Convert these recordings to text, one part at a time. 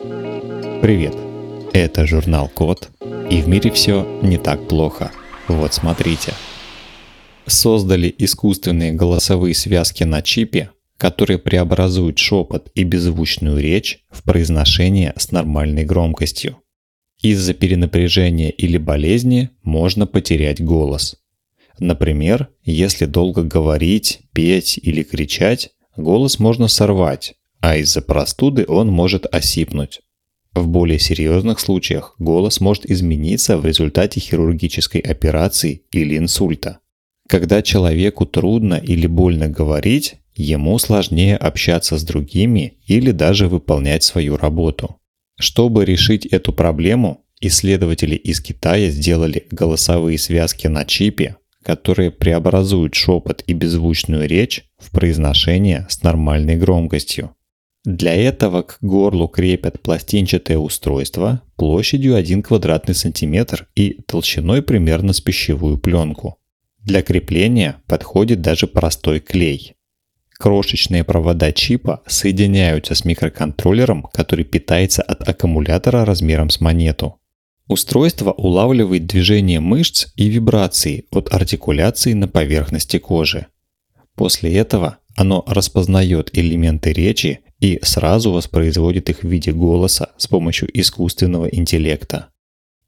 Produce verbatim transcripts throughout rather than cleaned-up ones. Привет! Это журнал Код, и в мире все не так плохо. Вот смотрите. Создали искусственные голосовые связки на чипе, которые преобразуют шепот и беззвучную речь в произношение с нормальной громкостью. Из-за перенапряжения или болезни можно потерять голос. Например, если долго говорить, петь или кричать, голос можно сорвать, а из-за простуды он может осипнуть. В более серьезных случаях голос может измениться в результате хирургической операции или инсульта. Когда человеку трудно или больно говорить, ему сложнее общаться с другими или даже выполнять свою работу. Чтобы решить эту проблему, исследователи из Китая сделали голосовые связки на чипе, которые преобразуют шепот и беззвучную речь в произношение с нормальной громкостью. Для этого к горлу крепят пластинчатое устройство площадью один квадратный сантиметр и толщиной примерно с пищевую пленку. Для крепления подходит даже простой клей. Крошечные провода чипа соединяются с микроконтроллером, который питается от аккумулятора размером с монету. Устройство улавливает движение мышц и вибрации от артикуляции на поверхности кожи. После этого оно распознает элементы речи и сразу воспроизводит их в виде голоса с помощью искусственного интеллекта.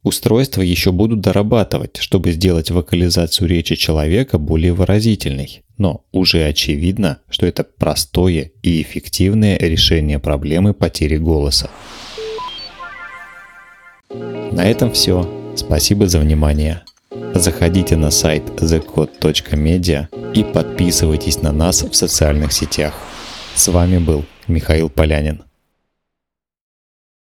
Устройства еще будут дорабатывать, чтобы сделать вокализацию речи человека более выразительной, но уже очевидно, что это простое и эффективное решение проблемы потери голоса. На этом все. Спасибо за внимание. Заходите на сайт the code dot media и подписывайтесь на нас в социальных сетях. С вами был Михаил Полянин.